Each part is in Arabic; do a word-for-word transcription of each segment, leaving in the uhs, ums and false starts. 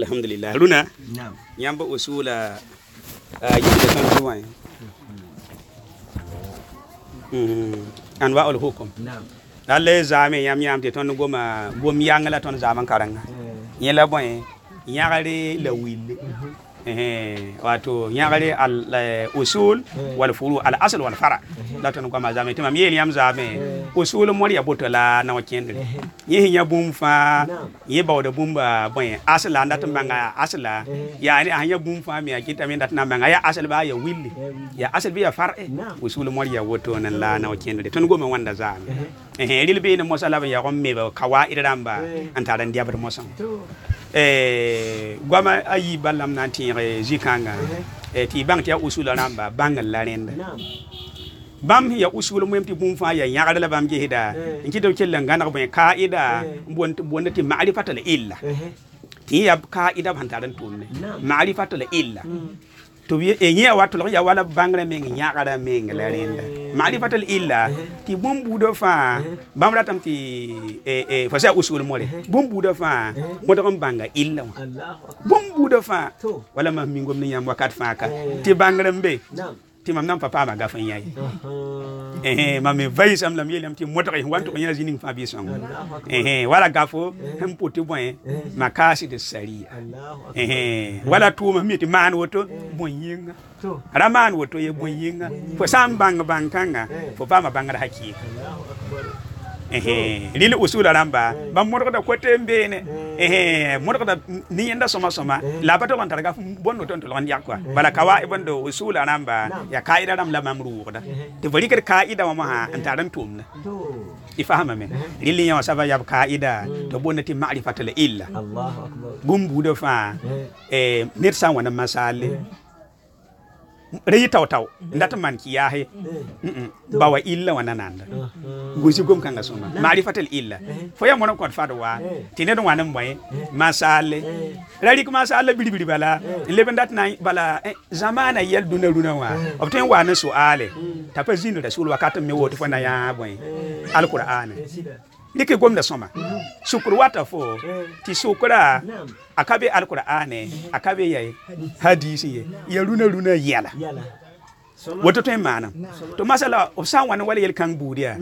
الحمد لله. لونا نعم ينبع وصول يبدأ أنواع الحكم. نعم الله زامي يام يام تون غوما غوم يانغلا تون زامن كارنغا يلا بوين يغالي لويل ايه واتو يغالي الاصول والفروع الاصل والفرع لا تون غوما زامي تمام يلي يام زامي اصول موري ابوتلا نو كيندري يهي يابوم فا يباود بومبا بوين اصل اندات مانغا اصل يعني هيا بوم فا مي اكيتا مي داتنا مانغا يا اصل با يا ويل يا اصل بي يا فرع اصول موري ابوتو نلا نو كيندري تون غوما واندا زامي eh dil be ne mosala ba yakom meba kawa iramba antaran dia bar mosam eh gwama ayi ballam nanti jikanga eh ti bank ya usul ramba bangal larenda bam ya usul mo yamti bum fa ya nyaga la bam jehida nki do kellan ganar bo kaida bon bonati ma'rifatul illa ti ya kaida bantaran tunne ma'rifatul illa to bi enya watu la ya wala bangre mengi nyakara mengi la renda ma'rifatul illa ti bombu do fa bamra tam ti e e fa sa usul mole bombu do fa modon banga illa bombu do fa wala ma mingom ni nyam wakat fa ka ti bangre mbe ti mam nam papa ma gafan yayi eh mame vais am lam yelam ti modon wantu ko nyazi ning fa bi sang eh wala gafo hempo ti boy makasi de saria eh wala tuma miti man woto boyinga raman woto ye boyinga fo sambang bankanga fo pama bangara hakika eh lili usula ramba ba modon da kote mbene eh modon da ni yenda soma soma la bato kan targa bonno ton ton yakwa bala kawa ibon do usula ramba ya kaida ram la mamru da te bari ker kaida ma ha antaran tumna ifahama men lili ya wasaba ya kaida to bonati ma'rifatul illa Allahu akbar gumbu do fa eh nirsan wana masale reyi taw taw ndata man ki yahe bawa illa wanananda gosi gom kanga soma ma'rifatul illa fo ya mono ko fado wa tine don wanan moye masale rari kuma masale bidibidi bala lebe ndatna bala zamana yel dunaruna wa obten wanan suale tapazino rasul wakata me woto fo na ya boy alquran dike gomda soma shukru wata fo ti shukra akabe alqur'ane akabe yayi hadisi yaruna runa yala wato to imana to masala ofsan wan wal yel kan budiya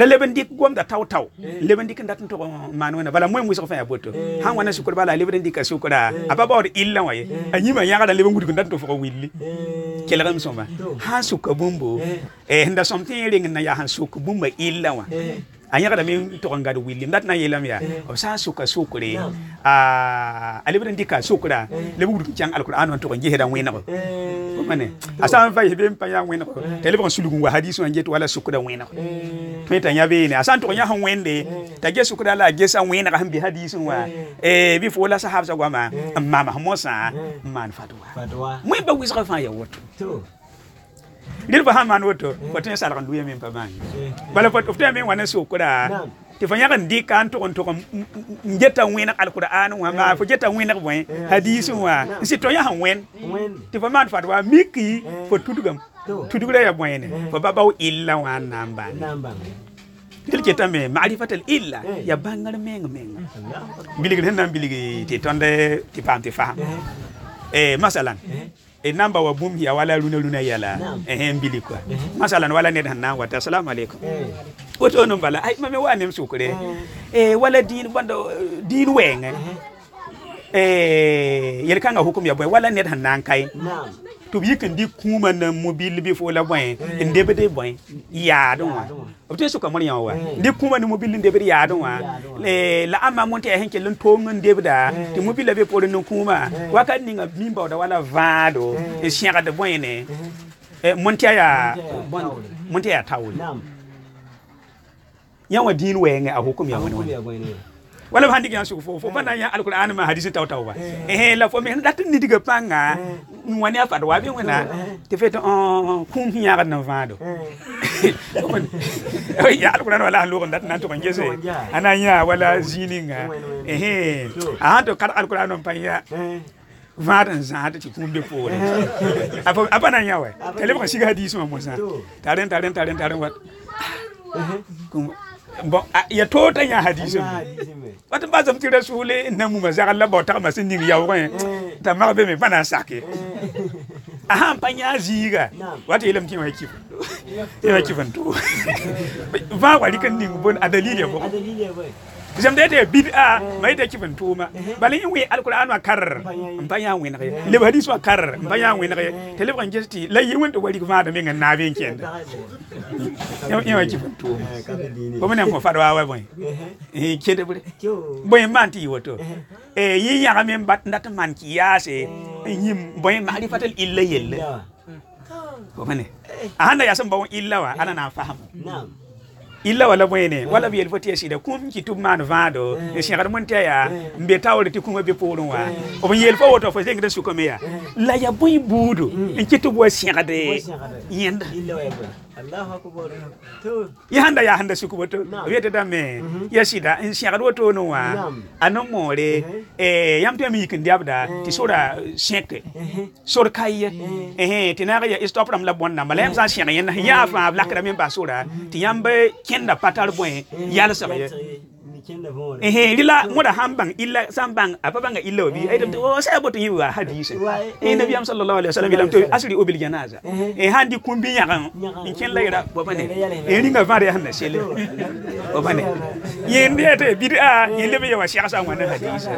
releben dik gomda taw taw leben dik ndat to manu na bala moy muso fa boto han wana shukru bala leben dik shukra ababa or illa waye anyima yanga leben gudu ndat to fo willi kelram soma han sukabumbo eh nda something ring na ya han sukabumba illa wa anya kada min to ngada willi ndatna yelam ya sa suka sukure a alibran dika sukura lebu gudu chan alquran on to ngeheda wena ko mane asan fa hebe mpanya wena ko telebon sulugu wa hadisu on jetu wala sukura wena ko peta nyabe ne asan to nya han wende taje sukura la gesa wena ka bi hadisu wa e bi fola sahabza gwama amma mahmosa man fatwa fatwa mwe ba wisra fa ya wotu to dil fahaman woto woto ne salran duye men paman bala pot ofte men wana sokura ti fanya kan di kan to to njeta wena alquran wa ma fujeta wena boy hadisu wa si to ya han wen ti faman fatwa miki fo tudugam tudugura ya boy ne fo babaw illa wa namba namba dil ketame ma'rifatul illa ya bangal meng meng biligi henna biligi ti tonde ti pante faham eh masalan e namba wa bum ya wala luna luna yala eh mbili kwa masalan wala ne dan nan wa assalamu alaikum woto non bala ay mame wa nem sukure eh wala din bando din weng eh yel kanga hukum ya boy wala ne dan nan kai to bi kan di kuma na mobile bi fo la boy ndebe de boy ya don wa obte suka mari ya wa di kuma na mobile ndebe ya don wa la amma monte hen ke lon to ndebe da to mobile be polo non kuma wakat ninga mimba da wala vado e shiaka de boy ne e monte ya monte ya tawul yawa din wenge a hukum ya woni wala handi kan su fo fo bana ya alquran ma hadisi tawtawa eh la fo men dat ni diga panga woni afa do wabi wona te feto on kum hiya kan vado ya alquran wala lu kan dat nan to kan jese ananya wala zininga eh a to kar alquran on panya vadan zaata ti kumbe fo afa afa nan yawe tele ko siga hadisi ma mo sa taren taren taren taren wat يتوتا يا هاديسم. وأنت بعد ما تقول سولي إنهم مزارلا بطار مسندين ياورين. تمر بمن فانا ساكي. أهم بنيا زيغا. وأنت يلم تيم هيكيف. تيم هيكيفن تو. فا ولكن نينبون أدليليا بو. زمدت بيدا ما يدكيفن تو ما. بالين وين القرآن وكر. بنيا وين غير. لبهديس وكر. بنيا وين غير. تلبر إنجستي لا يمون تقولي كمان دمين النافين كين. يا هيكيفن تو. ومن يوم فادوا وين. هي كده بره. بين مانتي وتو. هي يا رامي باتنات مانكيا سه. هي بين مالي فاتل إلا يلا. ومن. أنا ياسم بون إلا وا أنا نافهم. إلا ولا بينه ولا بيلفتي أسيدا كم كتب ما نفادو يسير على منتيا بيتاول تكون بيبورنوا وبيلفوا وتوفزين كده سكميا لا يبوي بودو كتب وسير على يند الله أكبر يهند يهند سكوبتو ويتدمي يسيدا يسير على وتونوا أنموري يامتي ميكن ديابدا تسورا شنك سور كاي إيه تناغي يستوب رام لبونا ملاهم سانسيا يند يا فا بلاك رامين باسورا تيامبي كندا باتال بوين يالسبيه إيه للا مودا هامبان إلا سامبان أبا بانغ إلا وبي أيدم تو سأبو تيجوا هاديس إيه النبي صلى الله عليه وسلم يلام تو أصلي أوبيل جنازة إيه هاندي كومبي يعان إن كن لا يدا بابنه إيه نيجا فاري هنا سيل بابنه يندي أتى بيرا يلبي بيجوا شيخ سامونا هاديس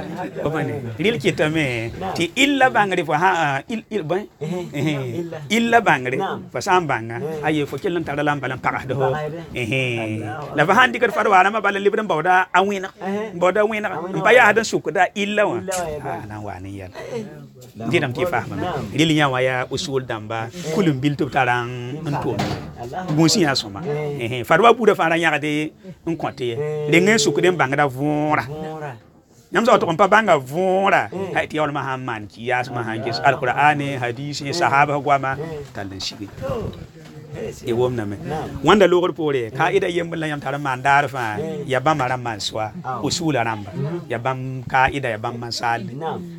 بابنه ريل كتامه تي إلا بانغري فها إل إل بان إلا بانغري فسامبانا أيه فكلن ترلام بالام كارده إيه لا فهاندي كرفارو على ما بالن لبرم بودا أوينك بودا وينك بيا هذا سوق ده إلا وان أنا وانيان دي نمتي فاهمة دي ليا ويا أصول دمبا كلهم بيلتو تاران أنتم بونسيا سوما فاروا بودا فاران يعادي أنكوتي لينغ سوق ده بانغدا فورا نمزا أتوقع بانغا فورا هايتي أول ما همان كياس ما هانجس القرآن الحديث الصحابة قواما تلنشيبي يوم نامي. وان دلوقتي بوري. كايدا يمبلا يام ترى ماندار فا. يبام مرام مانسوا. أصول رامبا. يبام كايدا يبام مسال.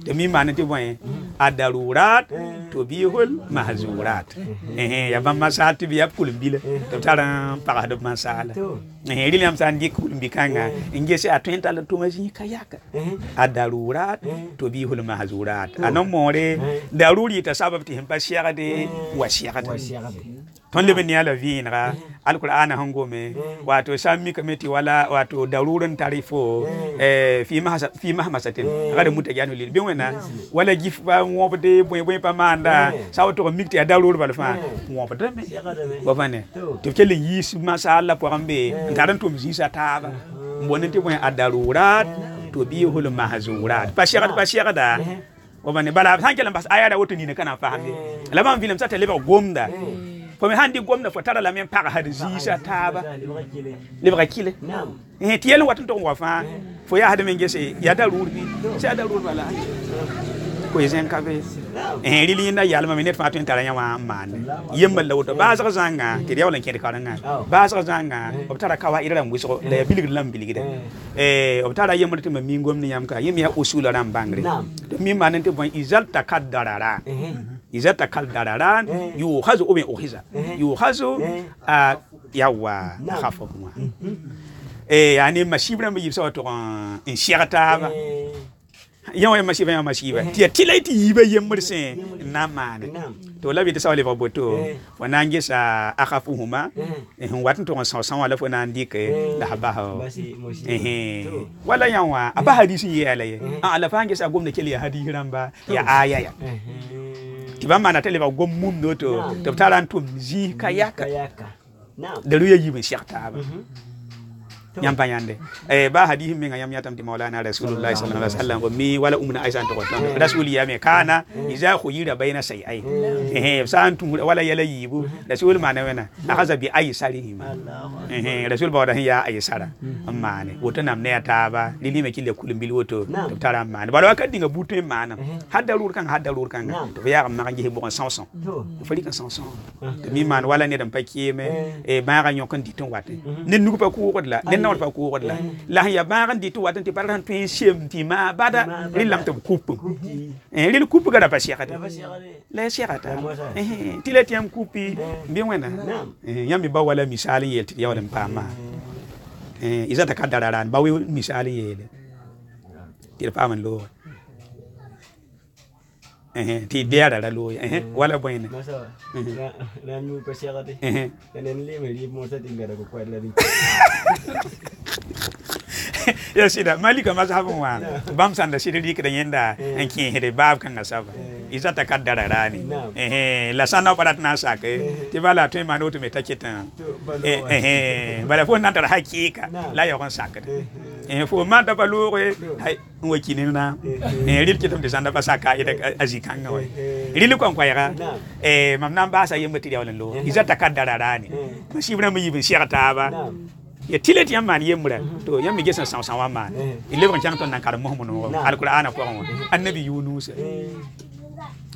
تمي مانتي بوين. أدارورات تبيهول مهزورات. إيه يبام مسال تبي ياب كل بيل. ترى بعهد مسال. إيه ديلام سانجي كل بيكانا. إنجسي أتوين تلا تومازي كياك. أدارورات تبيهول مهزورات. أنا موري. داروري تسبب تهم بسيارة دي وسيارة. تنلي بني على فينا على كل أنا هنقومه واتو سامي كمتي ولا واتو دارورن تعرفه في مه في مه مساتين غير متجانو لين بيونا ولا جيف موابدي بوي بوي بماندا ساوتو ميكتي دارور بالفان موابدي بفانه تفكير يس مسألة برامبي نتعلم تومزي ساتابا مونتي بوي أدارورات تبيه هلو مهزورات بشرات بشرات دا بفانه بالله هنكلم بس أيها دا وتنين كنا فاهمين لما فيلم سات لبا غومدا فمن هندي قوم نفترض لمن بقى هذا تابا لبركيله إيه تيالن واتنتم وافان فيا هذا من جسي يدا رودي سيدا رود بالا كويسين كافي إيه ليلي إندا يالما منيت فاتوين تراني وامان يمبل لوتو باز غزانا كرياو لين كيري كارنا باز غزانا أبتدأ كوا إيرلام ويسو لا بيلغ لام بيلغ ده إيه أبتدأ يمبل تما مينغوم نيام كا يميا أصول رام بانغري مين مانن تبون إزال تكاد دارا إذا تكلم داران يوخذ أمي أخذه يوخذ يوا خافكما يعني ماشيبنا بيجسوا تران إنشيرتاب يوم ماشيبنا يوم ماشيبنا تيا تلاقي تيجي يمرسين نامان تولا بيتساو لفبوتو ونانجس أخافهما هم واتن تران سانسان ولا فنانديك لحباه ولا يوا أبا هديسي عليه على فانجس أقوم نكلي هديه رامبا يا آيا يا تبامنا نتلقى قوم ممنوتو تبتلى أنتم زي كياك دلوية يبين شرطة ينبغي عندي باه هذه من أيام ياتم تمولانا رسول الله صلى الله عليه وسلم ومي ولا أمنا أيضا تقولنا رسول الله كان إذا خير بين سيئين إيه سأنتم ولا يلي يبو رسول ما نوينا أخذ بأي سليم إيه رسول بوده يا أي سارة أما أنا وتنام نيتابا للي مكيل كل بلوتو تبتلى ما أنا بروك دينغ بوتين ما أنا هذا لوركان هذا لوركان تبيع ما عندي بقى سانسون فليك سانسون تمي ما ولا ندم بكيم إيه ما عندي يمكن تيتون واتي ننوك بكوه ولا نور فاكو ولا لا هي بارن دي تو واتن تي بارن تي شيم تي ما بادا ليلام تب كوب ايه ليل كوب غدا باشيخه لا شيخه ايه تي لاتيام كوبي بيونا يامي با ولا مثال يلتي يا ولا باما إذا تقدر الآن باوي مثالي ترفع من لو إيه تدير على لو إيه ولا بين مثلا أنا نقول بس يا غادي إيه أنا اللي مريض موسى تيجي على كوكب لدي يا سيدا مالك ما سافهم وان بامسان دسيري ديك ريندا إنكين هري باب كنا سافه إذا تقدر الآن إيه لسانه برات ناسك تبلا تري مانو تمتكيتان إيه إيه بالفون نتر حقيقة لا يكون ساكت إيه فو ما تبلو هاي وكيننا إيه ريل كتوم تساند بساكا إذا أزيكانه ريلو كم كويرا إيه ممنام باس أيام بتريا ولا لو إذا تقدر الآن مسيبنا ميجي سيرتابا يتيلت يا مان يمرا تو يا ميجي سان سان وامان إللي بنشان تون نكار مهمنو على كل أنا فاهم النبي يونس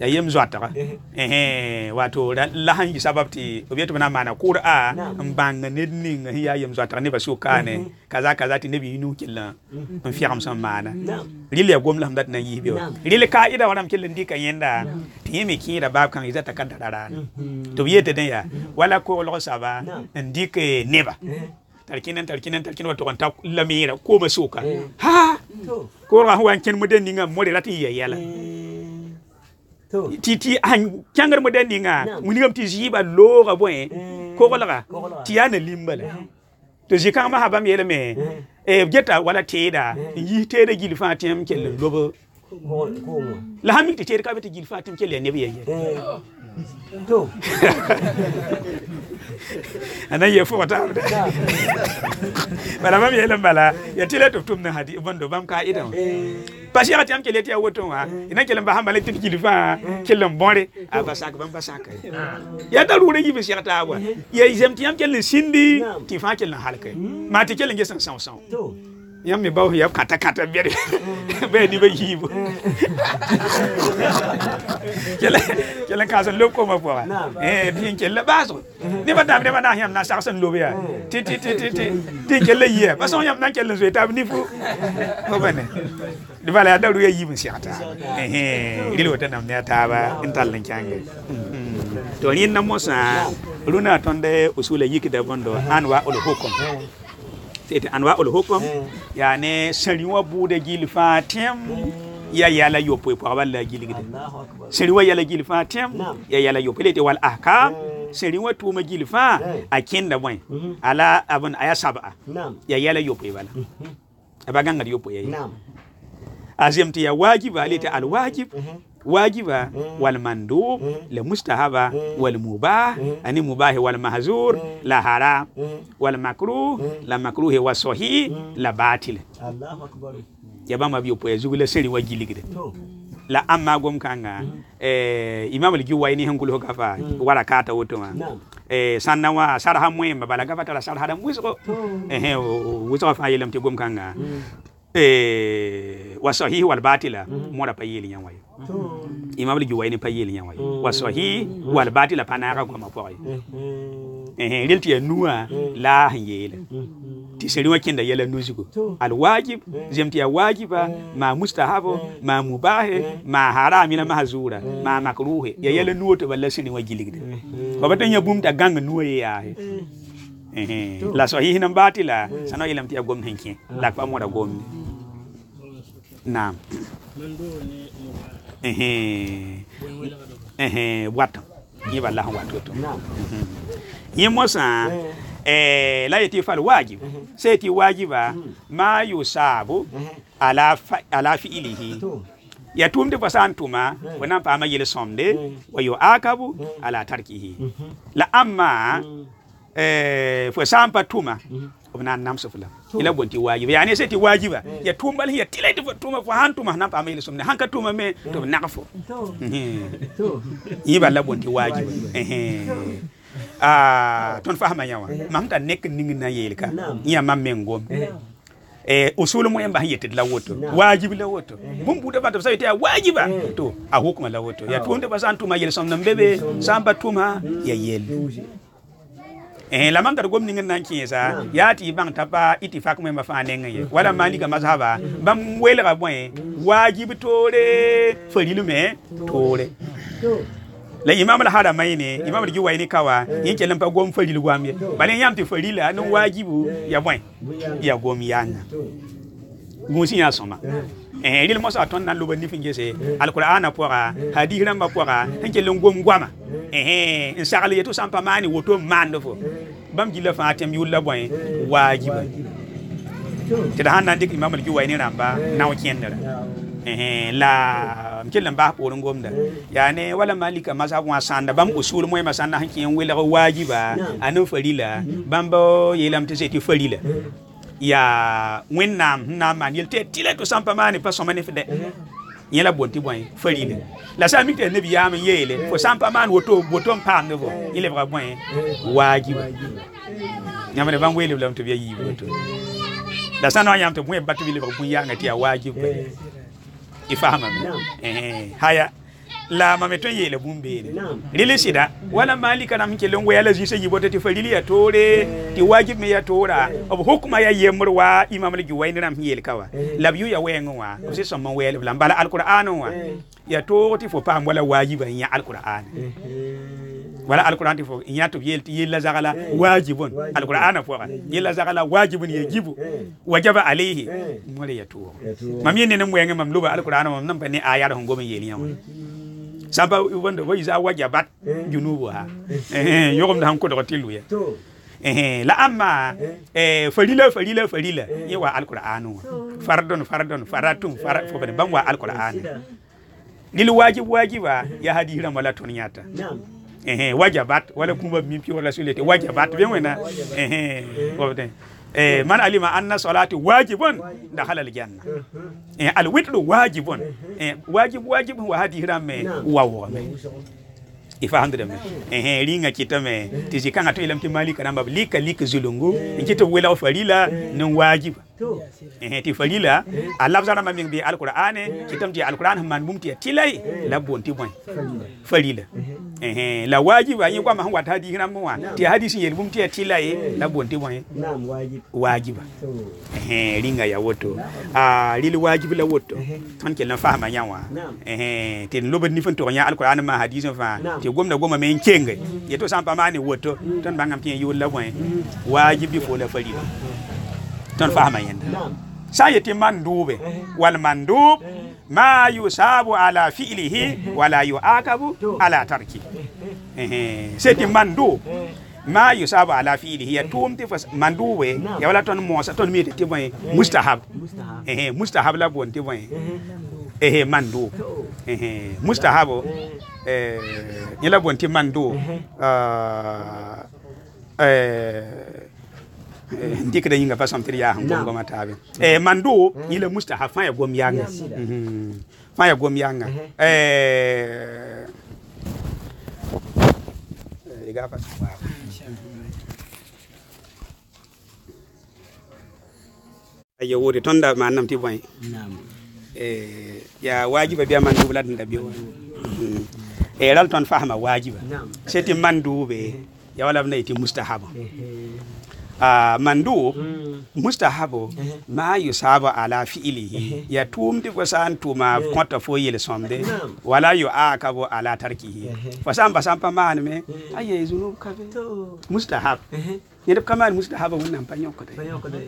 يا يم زواترا إيه واتو لا هنجي سببتي وبيتو بنا مانا كورا مبان ندنين هي يم زواترا نبى سوكانه كذا كذا تنبي ينو كلا مفيهم سام مانا ليلي أقوم لهم دات نجيب يو ليلي كايدا ورام كلا نديك يندا تيمي كيدا باب كان إذا تكاد داران تبيه تدنيا ولا كورا سبا نديك نبا تركينا تركينا تركينا وتوان تاب لميرا كوما سوكا ها كورا هو أنكين مدنين مودلاتي يلا titi an kangar mo deni nga muni gam tiji ba lo ga boy ko ko la tiana limbala to jika ma habam yele me e geta wala teda yi teda gil fatim kelle lobo la hamik teda ka beti gil fatim kelle ne biye to ana ye fo ta bala mam yele bala ya tile to tum na hadi bondo bam ka idan Pasir hati am kelihatan awatong ah, ina kelam baham balik tu kilifa, kelam bore, abasak bambasak. Ya tahu orang ini siapa tahu. Ya izam tiam kelam sindi, tifa kelam halak. Mati kelam je sang sang sang. Ya membawa ya kata kata beri, beri bagi ibu. Kelam kelam kasan loko maupun apa. Eh, tiang kelam baso. Ni pada ni pada yang nasi kasan lobya. Ti ti ti ti ti ti kelam iya. Pasal yang nasi kelam suai tapi ni pu, apa ni? Dua lada dulu ya ibu siapa? Hehe, ini luaran namanya apa? Entar lencang. Tuan ini nama saya, luna tonde usul lagi kita bondo anwa ulhukum. Tete anwa ulhukum, yani seriwa bude gilfatim, ya ya la yopo ipuawal lagi lagi. Seriwa ya la gilfatim, ya ya la yopo lete wal ahkam. Seriwa tu magilfat, akenda boy. Ala abon ayat sabah, ya ya la yopo iwala. Abagang ngariyopo ya. أزيم تيا واجبة ليتا الواجب واجبة والمندوب لمستحبة والمباح أني مباح والمحظور لا حرام والمكروه لا مكروه والصحيح لا باطل الله أكبر يا بابا بيو بيزوج لا سيري واجيلي كده لا أما قوم كانا إمام الجوائي نهم كله كفا ولا كاتا وتوما سنوا سرها مهم ببلغ فترة سرها دم وزق إيه وزق فايلم تقوم كانا wasahihi wal batila mora payeli yanwayo imam lijuwaini payeli yanwayo wasahihi wal batila panara kwa mapoi eh rilti enua la hiyele tiseriwa kinda yela nuzugo al wajib zemti ya wajiba ma mustahabu ma mubahe ma harami na mahzura ma makruhe ya yela nuoto balasini wajiligde babatanya bumta ganga nuwe ya la sahihi na batila sana yela mtia gom hinki la kwa mora gom نعم ايه ايه واتو يبقى الله واتو نعم يموسا ايه لا يتفعل واجب سيتي واجبا ما يصاب على على فعله يتوم دفسانتما ونفهم يلسمد ويعاقب على تركه لا اما ايه فسامبتما وبنا نامسفلا ila bonti wajiba yani seti wajiba ya tumba hiya tileti tuma kwa hantuma hana pa mele somne hanka tuma me to nakafo to yiba la bonti wajiba eh ah ton fahama yawa mamta nek ningi na yelka ya mamengo eh usulu mo yamba hiya tidla woto wajiba la woto bumbuda bata saite ya wajiba to a hukuma la woto ya tonde basantuma yele somne mbebe samba tuma ya yele eh la manga gomni ngin nan kinsa yati bang tapa itifak me mafane ngaye wala malika mazhaba bam welga boy wajibi tore farilume tore la imam al-haramaini imam al-juwayni kawa yinke lampa gom farilu gwamye balen yamti farila no wajibu ya boy ya gom yana gunsi ya soma eh dil mosa ton nan loba nifinge se alqur'ana pora hadith ramba pora yinke longom gwama eh eh inshallah yeto sampa mani woto mandofo bam jilla fatem yulla boy wajiba tida hanan dik imam al-juwayni ramba nawo kendara eh la mkilla mba ko ngomda yani wala malika masabu asanda bam usul moy masana hanki en wela wajiba anu farila bambo yelam te seti farila ya winnam naman yelte tile to sampa mani pa somane fede yela bonti boy farila la sami te nebi yam yele fo sampa man woto botom pam nevo ile bra boy wajiba nyamane bam wele lam to biya yibo to da sana yam to boy batu bile ko bunya ngati ya wajiba ifahama eh haya la mameto yele bumbele lile sida wala malika na mkelongo yala zise yibote tifalili ya tore ti wajibu ya tora ob hukuma ya yemrwa imam al-juwayni nam yele kawa labyu ya wengwa usi somma wele blambala al-qur'an wa ya toti fo pam wala wajibu ya al-qur'an wala al-qur'an ti fo nyato yelti yela zakala wajibun al-qur'an fo yela zakala wajibun yajibu wajaba alayhi mole ya tuwa mamine ne mwenge mamluba al-qur'an mam bani ayar hongome yeli yawa saba wanda waiza wajabat junubuha eh yogom da hanko da tilu ya eh la amma eh farila farila farila yawa al-qur'an fardun fardun faratun farat fo banwa al-qur'an lil wajib wajiba ya hadira malatun yata eh wajabat wala kumba mimpi wala sulete wajabat be wena eh eh man alima anna salati wajibun dakhala aljanna eh alwitru wajibun eh wajib wajib wa hadirame wa wa ifahamdem eh ringa kitame tizikanga to ilamti malika namba lika lika zulungu kitu wela farila nun wajib eh ti farila allah zana mamin bi alqur'ane kitamti alqur'an man mumti tilai labonti boy farila eh la wajiba yin kwa mahwa tadi hiramwa ti hadisi yel mumti tilai labonti boy nam wajib wajiba eh ringa ya woto ah lil wajib la woto tanke la fahama yawa eh ti lobad ni fanto nya alqur'an ma hadisin fa ti gomna goma men kenge yeto sampa mani woto ton bangam ti yul la boy wajibi fo la farila tan fahama yenda sayati mandube wal mandub ma yusabu ala fi'lihi wala yu'akabu ala tarki eh sayati mandub ma yusabu ala fi'lihi ya tumti fas mandube ya wala ton mosa ton meti tibay mustahab eh mustahab la bon tibay eh mandub eh mustahabo eh yela bon ti mandub ah eh ndike da yinga fasam tiriya hango ngoma tabe eh mando ile mustahafa ya gom yanga fa ya gom yanga eh iga fa ayo wori tonda ma namti boy nam eh ya wajiba biya mando buladin da biyo eh ralton fahama wajiba seti mando be ya wala na iti mustahaba ah mandu mustahabo ma yusaba ala fi'lihi ya tumdi ko santu ma konta fo yele somde wala yu akabo ala tarkihi fasamba sampa man me aye zunub kabe mustahab yede kama mustahaba wonna panyoko de panyoko de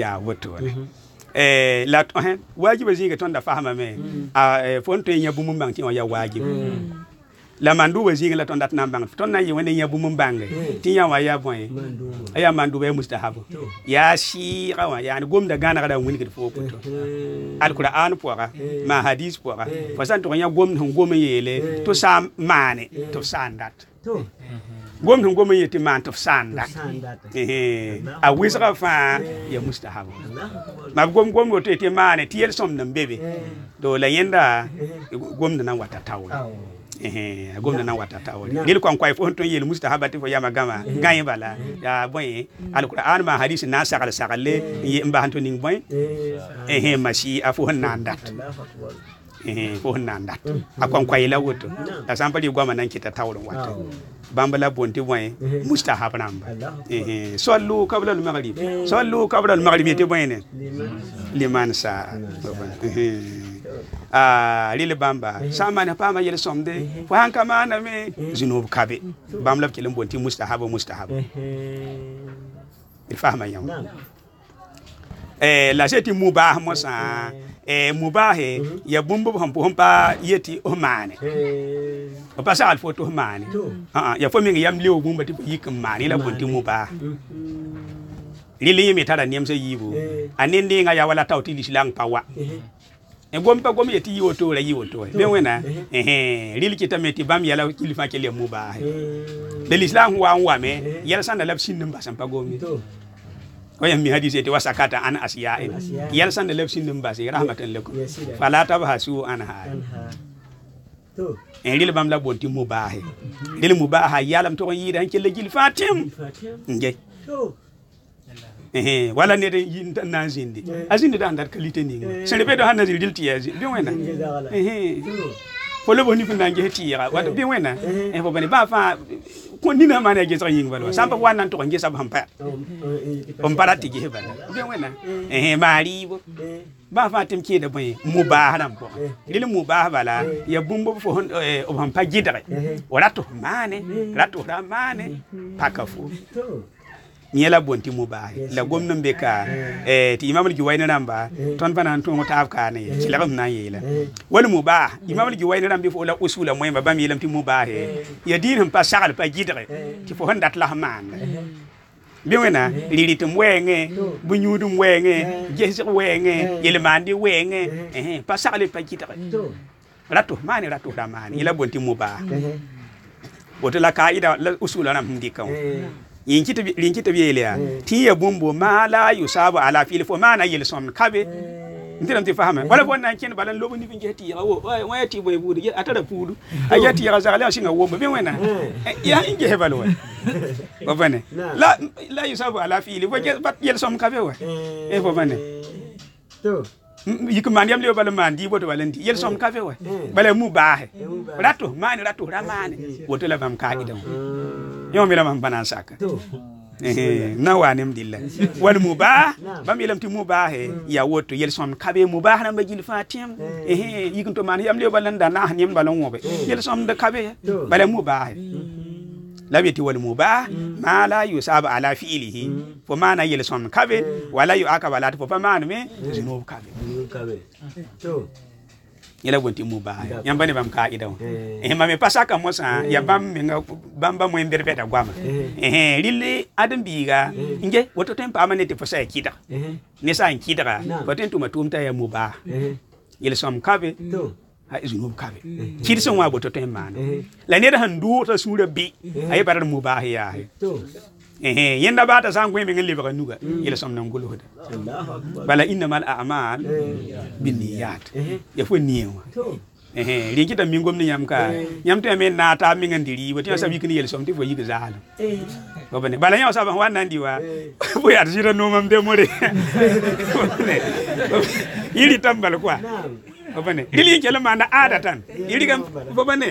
ya woto wala eh la wajiba zinga tonda fahama me ah fonto nyabumu mbanti ya wajiba la manduwe zinga la tondat nambang tonna yewene nyabu mbange tinya wa ya boy aya manduwe mustahabu ya shi rawa yani gomda gana kada wuni kid fo poto alquran poara ma hadis poara fasanto nya gomna ngome yele to sam mane to sandat to gomna ngome yete man to sandat eh a wisra fa ya mustahabu ma gom gom wote yete mane tiel somna bebe do la yenda gomna nan wata tawla eh agomna na watata wali gil kwa kwa fonton yel mustahabati fo yama gama ngayi bala ya boy alquran ma hadisi na sakal sakale mba hanto ning boy eh mashi afu nandat Wona ndat akwankwa ile woto la sampali gwa mananki ta tawlo wato bambala bonti boy mustahab namba eh sallu qabla al maghrib sallu qabla al maghrib te boyne liman sa ah lile bamba sama na pama yele somde kwa kama na me zinub kabe bambala kile bonti mustahab mustahab ifahama yangu eh la jeti mubah mosa eh mubahe ya bumbu hampo hampa yeti omane papa sa al photo omane ah ya fo mingi yam lewu bumba tipo yikmane la bonti mubah lili yimi tara nyamse yibu anende nga ya wala tawti lislang pawa e gompa gom yeti yoto la yoto be wena eh lili kitameti bam yala kilifa kele mubah lislang wa wa me yala sanda lapsin namba sampa gomi ويمي هذه توسكات عن أسياء يلسان لبسين دمباسي رحمة لكم فلا تبحثوا عنها إن لي باملا بونتي مباهي لي مباهي يالم تون يدان كيل جيل فاتيم نجي eh wala ne de na zindi azindi da ndar qualité ninga c'est le bedo hanna zil diltiazi bi wena eh polo boni funa nge hetira wato bi wena eh fo bani ba fa konina mane ge so ying balwa sampa wana to nge sab hampa ompara tigi he bana bi wena eh mari bo ba fa tem kida boy mubaharam ko dile mubah bala ya bumbo fo o hampa gidare wala to mane rato ramane pakafu niela bonti mubahi la gomna mbeka eh ti imam ligi namba ton banan to mota afkane ci la gomna yela wal mubah imam ligi wayna rambi fo la usula moy ba bam yelam ti mubahi ya dinum pa shagal pa jidre ti fo handat la man bi wena liritum wenge bu nyudum wenge jesi wenge yelmandi wenge eh pa shagal pa jidre ratu mani ratu ramani ila bonti mubah woto la kaida la usula nam ndikaw yinkita linkita bielea tiya bumbo mala yusabu ala fil fo mana yilsom kabe ndiram ti fahama wala bonna ken balan lobo ni binge tiya wo wa ti boy budu atara pudu aya tiya zalala singa wo be wena ya inge hebalo wa bane la la yusabu ala fil fo bat yilsom kabe wa e fo bane to yikumani amle bala mandi boto balandi yilsom kabe wa bala mu bahe rato mani rato ramane woto la bam kaida يوم يلام بنا ساكا eh nawa nem dilla wal mubah bam yelam ti mubah ya woto yel som kabe mubah na bagil fatim eh yikunto man yam le balanda na hanim balon wobe yel som de kabe bala mubah labeti wal mubah ma la yusab ala fi'lihi fo mana yel som kabe wala yu akabala fo man me no kabe kabe to yela wonti mubah yamba ne bam kaida eh mame pasaka mosa ya bam menga bamba mo embere beta gwama eh lille adam biga nge woto tempa amanete fosa kida ne sa kida wotentu matumta ya mubah yela som kabe ha izunub kabe kidson wa woto temma la ne da handu ta sura bi ay barar mubah ya eh yenda bata sangwe menga libra nuga yela som nan guluda bala innamal a'mal binniyat ya fo niwa eh ringita mingom ni yamka yamte men nata minga ndiri wati asabi kini yela som ti fo yiga zalo babane bala yaw saban wan nan diwa fo ya jira no mam de more yili tambal kwa babane yili kele mana adatan yili gam babane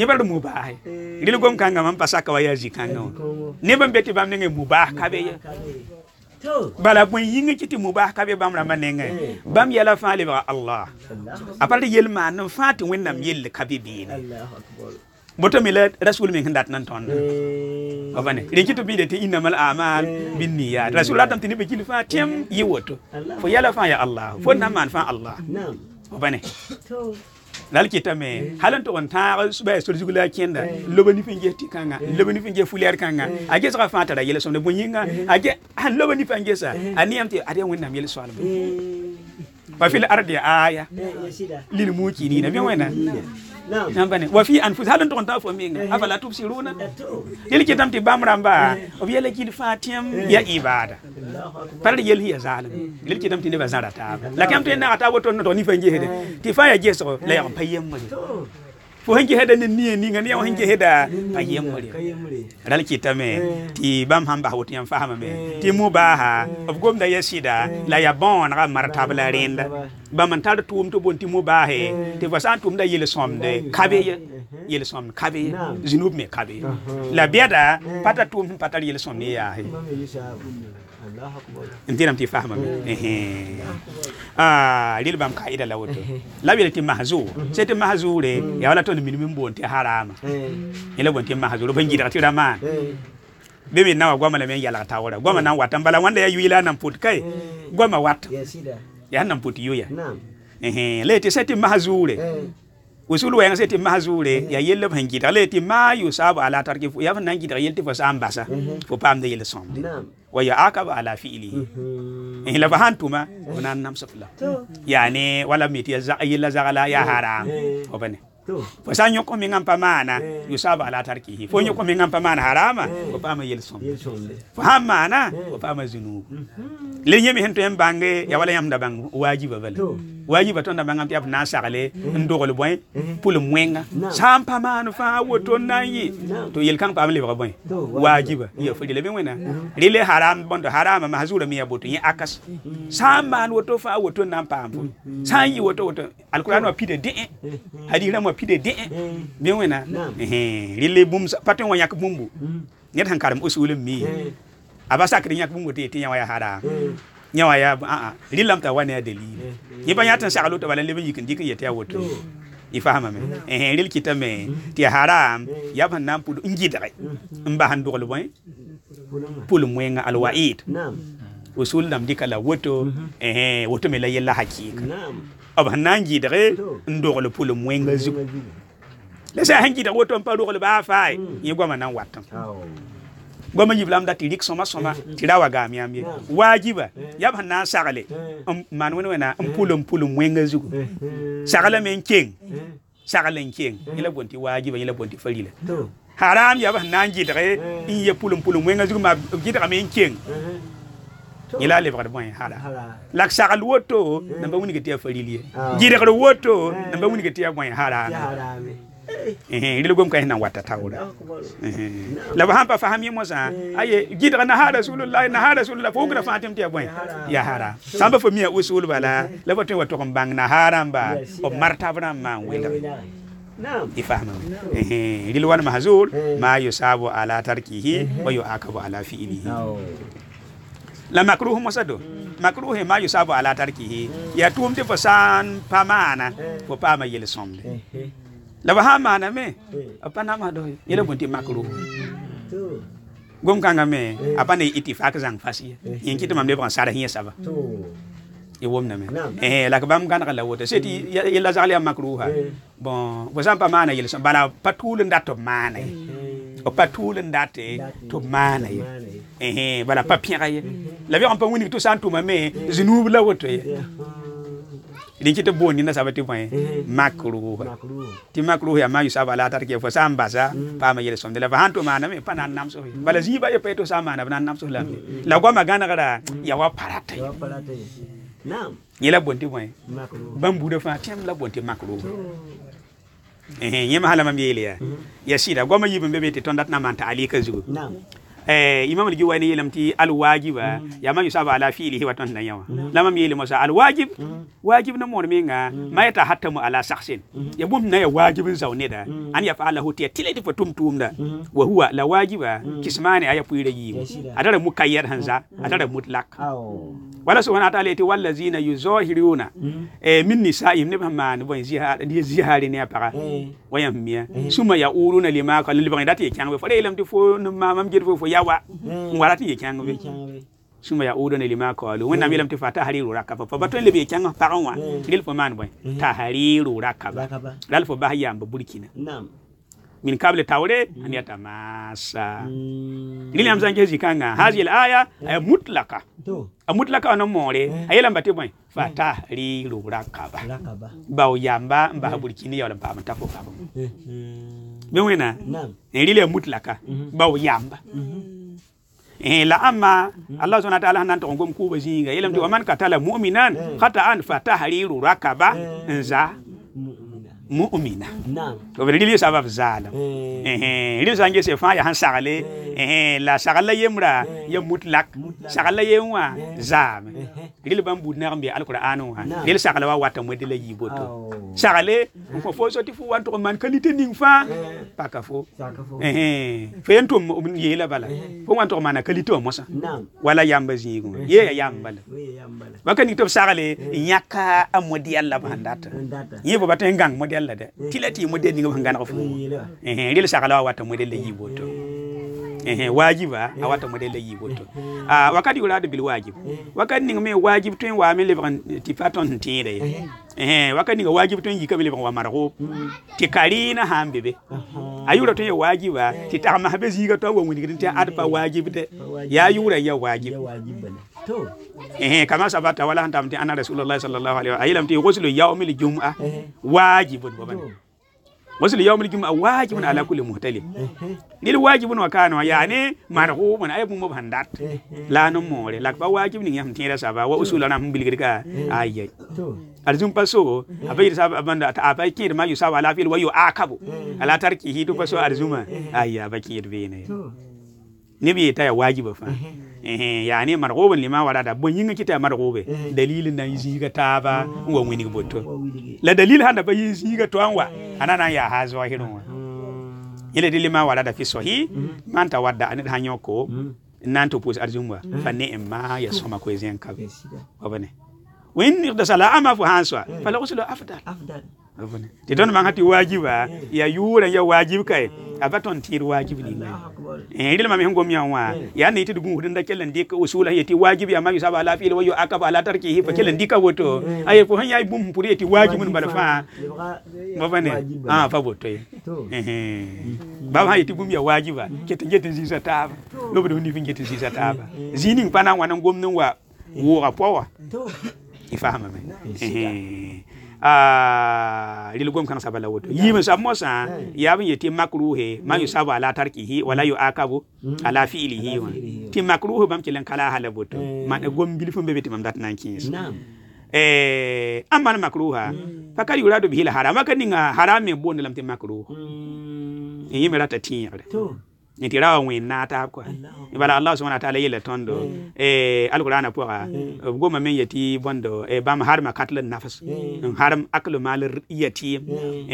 yebal mubah dil gom kanga man pasaka wa yaji kanga ne bambeti bam ne mubah kabe to bala bon yinga kiti mubah kabe bam ramanenge bam yala faali ba Allah apal yel man faati wennam yel kabibin Allahu akbar boto mi le rasul mi ndat nan ton babane rikitu bi de ti innamal a'mal binniyat rasul adam tini be kili fatim yiwoto fo yala fa ya Allah fo naman fa Allah na'am babane to dalkita me halanto on taal suba so jugula kenda lobani fi ngeti kanga lobani fi nge fuler kanga age so faata da yele so ne bunyinga age han lobani fi nge sa aniyamti ade wonnam yele so alba ba fil ardi aya lil muqini na me wena نعم وفي أنفس هل أنتم تعرفون مين؟ أفلا تبصرون؟ يلي كتام تبام رامبا ويلي كيلفاتيم يا إبادة. فلذي يلي يزعلم يلي كتام تني بزارة تاب. لكن أنتم تنا أتابع تونا توني فنجي هذا. تفاي جيسو لا يوم بيجي مولي. فهنجي هذا نني نينغ نيا وهنجي هذا بيجي مولي. هذا كتام تبام هم بحوت يام فهم مي. تيمو باها أفقم ده يسيدا لا يبان غا مرتاب لا ريندا. بمنتال توم تبون تيمو باها تفسان توم ده يلي سامد كابي. يلسون كابي زنوب مي كابي لا بيدا باتا توم باتا يلسون يا هي الله اكبر انت لم تفهم اه ليل بام قاعده لاوتو لا بيلتي مهزور سيت مهزور يا ولا تون من من بونتي حراما يلا بونتي مهزور بنجي ترامان بيبي ناوا غوما لا مي يلا تاورا غوما نان واتامبالا واندا يويلا نان بوت كاي غوما وات يا نان بوت يويا نعم ايه ليتي سيت مهزور وسولو ينسى تمازولي يا يلو هنجي تالتي ما يصاب على تركي يا نجي تالتي فسامباسا فقام the yellow song. ويا عقب على فيلي. إلى فهانتما ونعم سفلا. يعني ولا ميتي يلازالا يا هارام. فسان يقوم من أمامنا يصاب على تركي. فون يقوم من أمامنا هاراما وقام يلو song. فهمنا وقام زنوب. لين يمتم بانجي يا ولا يمدا بانجو واجب بابل. waji batonda bangamti af nasagale ndogol boy pul mwenga sampa manu fa woto nayi to yelkan pamle ba boy wajiba yo fudile be wena rile haram bondo harama mahzura mi yaboto yi akas saman woto fa woto nampambo sanyi woto woto alquran wa pide de hadira mo pide de be wena eh rile bum paton wanyak bumbu net hankaram usulum mi abasa kri nyak bumbu te te yawa haram nyawa ya a a lilam ta wani adeli ni banya tan sa aluta wala lebe yikin dikin yete awoto ifahama me eh ril kitame ti haram ya banam pudu ngidare mba handu gol boy pul mwenga alwaid nam usul nam dikala woto eh woto me la yella hakika nam abanan ngidare ndogol pul mwenga zuk lesa hangida woto mpalu gol ba fai yego manan watan goma yiblam da tirik soma soma tirawa gami amye wajiba yaba na sagale manwene wena mpulo mpulo mwenga zugo sagala menking sagala nking ila bonti wajiba ila bonti falila haram yaba nanji dare in ye pulo mpulo mwenga zugo ma gidra menking ila le bradwa hala lak sagal woto namba wuni gete faliliye gidra woto namba wuni gete bwan haram eh dilo gom kay na watta tawla eh la ba hampa fahami mo sa ay gidra na hada rasulullah na hada rasulullah fogra fatim ti aboy ya hara samba fami usul bala la ba tin wato kon bang na haramba o martabra man wela نعم يفهموا ايه ديل وانا مهزول ما يصاب على تركه ويعاقب على فعله لا مكروه مسدو مكروه ما يصاب على تركه يا توم تي فسان pamana ko pama yele somle la bahama na me apana madoy yele bonti makru gom kanga me apana itifak zang fasi yin kitam amde ban sara hiya saba to e womna me eh la kabam kan kala wota seti yela zali makruha bon bo sampa mana yele bala patul ndato mana o patul ndate to mana eh bala papier la vie on peut woni tout ça tout mame zinub la woto Likita boni na sabati point makruh ti makruh ya mayu sabala tarke fo sambasa pa ma yele som de la hantu mana me pana nam so bala ziba ya peto samana bana nam so la la go magana kada ya wa parate wa parate nam yela bonti point makruh bambu de fa tem la bonti makruh eh yema hala mam yele ya yasira go ma yibbe be te tondat na manta ali ka zugo nam eh imam alji wani yelamti alwajiba ya man yusaba ala fi'lihi wa tanna yawa lamam yele masa alwajib wajib na mon minga mayata hatta mu ala shakhsin ya bum na ya wajibin zaune da an ya fa'ala hutiya tilati fatum tumda wa huwa la wajiba kismani aya puire yiwo adara mukayyar hanza adara mutlaq wala subhanahu ta'ala ti wallazina yuzahiruna eh min nisa'im ne bamman bon zihar di zihari ne apara wayammiya suma ya uruna lima qala liban dati kyanwe fa yelamti fo mamam jirfo fo yawa warati kyanwe suma ya uruna lima qala wonna mi lamti fa tahriru rakaba fa baton libi kyanwa paranwa tilfo man bon tahriru rakaba dalfo bahiyam burkina nam من قبل التوراة أن يتماسا. نيلي أمزان جزي كانا هذه الآية مطلقة. مطلقة أنا موري. أيه لما تبين فتحرير رقبة. باو يامبا بابولكيني يا لما بامتافو كابون. بيوينا. نيلي مطلقة. باو يامبا. إيه لأما الله سبحانه وتعالى ننتقم قوم كوبزينغا. يلم تقول من قتل مؤمنا خطأ فتحرير رقبة إنزا. مؤمنة. نعم. وبريلي سبب زال. إيه. ريلي سانجي سفان يهان سعلي. إيه. لا سعلي يمرا يمطلق. سعلي يوما زام. ريلي بامبودنا عم بيعلق القرآن. ريلي سعلي واتمودي لا يبوتو. سعلي. مفوز تفو وانتو من كليتي نينفا. باكافو. إيه. فينتو مؤمن يلا بالا. فو وانتو من كليتي وموسى. نعم. ولا يامبزينغو. يه يامبل. وكان يتوب سعلي ينكا أمودي الله بهندات. يبو باتينغان مودي Allah da tilati model ni ngam ngana ko fu eh ril sakala wata model le yiboto eh wajiba awata model le yiboto ah wakati ulada bil wajib wakati ni ngam wajib to en wa mele ban ti paton tire eh wakati ni wajib to en yika bele ban wa margo ti karina hambebe ayura to en wajiba ti ta mahbe ziga to wa ngudi ti adba wajib de ya yura ya wajib to eh kama sabata wala hantamti anna rasulullah sallallahu alaihi wa sallam ti ghuslu yawmil jum'ah wajib babani ghuslu yawmil jum'ah wajibun ala kulli muhtalim nil wajibun wa kana yani marhumun aybu mubhandat la no more la ba wajib ni yam tira saba wa usulana bilgirka ayye to arzum paso abai saba abanda ta abai kid ma yusawa ala fil wa yu'akabu ala tarkihi to paso arzuma ayya bakid bene نبي تاي واجب فا يعني مرغوب لما ورادا بنينغ كي تاي مرغوب دليل نايزيغا تابا ووينغ بوتو لا دليل هانا بايزيغا توانوا انا نا يا هازو هيرون يلي دليل ما ورادا في صحيح ما انت ودا ان هانيوكو نانتو بوس ارجوموا فنيم ما يا سوما كويزين كاب وبني وين يقدر سلام افو هانسوا فلا غسل افضل افضل وبني تدون ما هاتي واجبا يا يورا يا واجب كاي abaton tir wajibi ni eh dilma mi ngom yawa ya ne tidu gungu dinda kelen dik usula yati wajibi amma yusaba ala fil wa yu'aqab ala tarkihi fa kelen dik woto ay ko han yai bum puri yati wajibun balfa mabane ah fa woto eh baba yati bum ya wajiba kete jete zisa taba lobo do ni fingete zisa taba zining pana wana ngom nwa wo rapowa ifahama me eh ah lil gom kan sabala woto yima samosa yabin yeti makruhe ma yusaba ala tarkihi wala yu'akabu ala fi'lihi ti makruhe bam kilan kala hala woto man gom bilfum bebe timam dat nankins eh amman makruha fakari uradu bihi al harama kaninga harame bonde lam ti makruh yima rata tiire nitirawa wina atapko ibala Allah subhanahu wa ta'ala yele tondo eh alqur'ana poa goma men yati bondo e bam harma katlan nafas haram aklu mal yati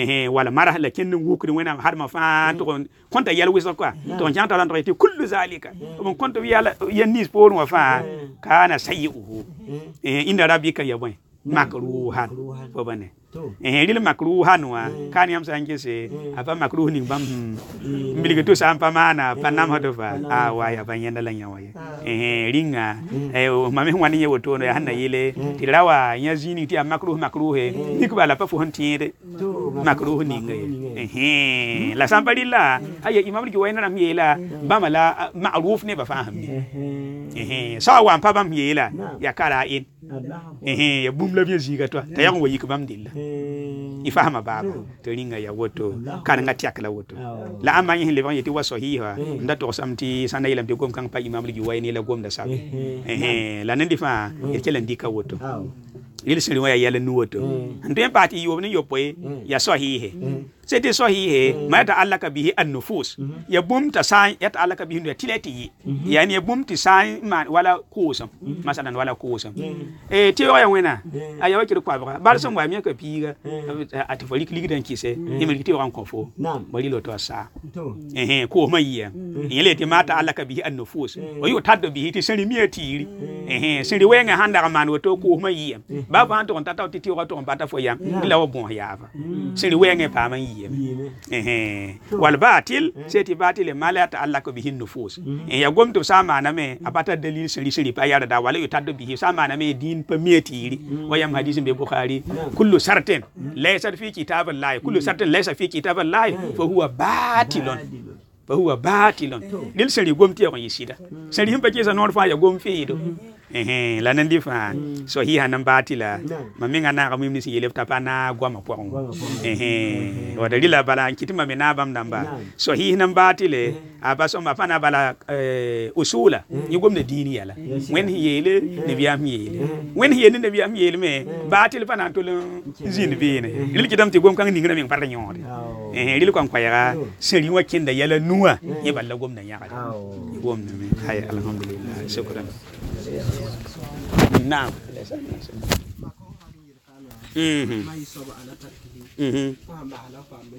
eh wala marhala kenin wukuri wena harma fa to konta yal wisa kwa to janta lan to kullu zalika bon konta yala yannis por wa fa kana sayyuhu eh inda rabbika yabun makruhan babane eh dil makruhan wa kan yam sanje se apa makruh ning bam mbilige to sampa mana panam hotofa a wa ya banyanda la nyawa ye eh ringa eh mame wani ye wotono ya hanna yile tilawa nyazini ti makruh makruhe nikbala pa fuhantire makruh ning eh la sampa dilla ay imam ki wayna nam yela bamala ma'ruf ne ba fahmi eh sawa ampa bam yela yakala in eh ya bumla bi ziga to tayango wa yikbam dilla ifahama baba to ringa ya woto kan ngati akala woto la amani hin levan yeti wasohiha ndato samti sana ilam de gom kan pa imam ligi wayne la gom da sab eh la nandi fa yekela ndika woto ile sele waya yala nu woto ndo party yobni yopoe ya sohihe sete sohihe ma ta alaka bihi an nufus ya bumta sa ya ta alaka bihi tilati yani ya bumti sa wala kusam masalan wala kusam eh tiyo ya wena ayawa kiri kwabra bar so mwa mi ka piga atifoli kliki dan kise imel kiti wan kofo mali loto sa eh ko mayiya ile ti ma ta alaka bihi an nufus wayo taddo bihi ti sele miati eh sele wenga handa man woto ko mayiya baba anto on tata titi wato on bata foyam ila wobon yafa sele wenga pa man yeme eh wal batil seti batil ma la ta'allaqu bihi nufus eh ya gomto sama na me abata dalil shiri shiri pa yara da wala yutaddu bihi sama na me din pametiri wayam hadith be bukhari kullu shartin laysa fi kitabillahi kullu shartin laysa fi kitabillahi fa huwa batilun fa huwa batilun dil shiri gomti ya yisida shiri himba kesa non fa ya gomfi do eh la nandi fa so hi hanan batila maminga na ga mimni si yelefta pa na gwa mapong eh wa dalila bala kitima mena bam namba so hi hanan batile abaso mafana bala usula yugomne dini yala when hi yele ne biam yele when hi yele ne biam yele me batil pana to zin vine dil kidam ti gom kan ninga me parta nyore eh dil kan kwayara seri wa kinda yala nuwa ye balla gomna nyaka gomna me hay alhamdulillah shukran نعم امم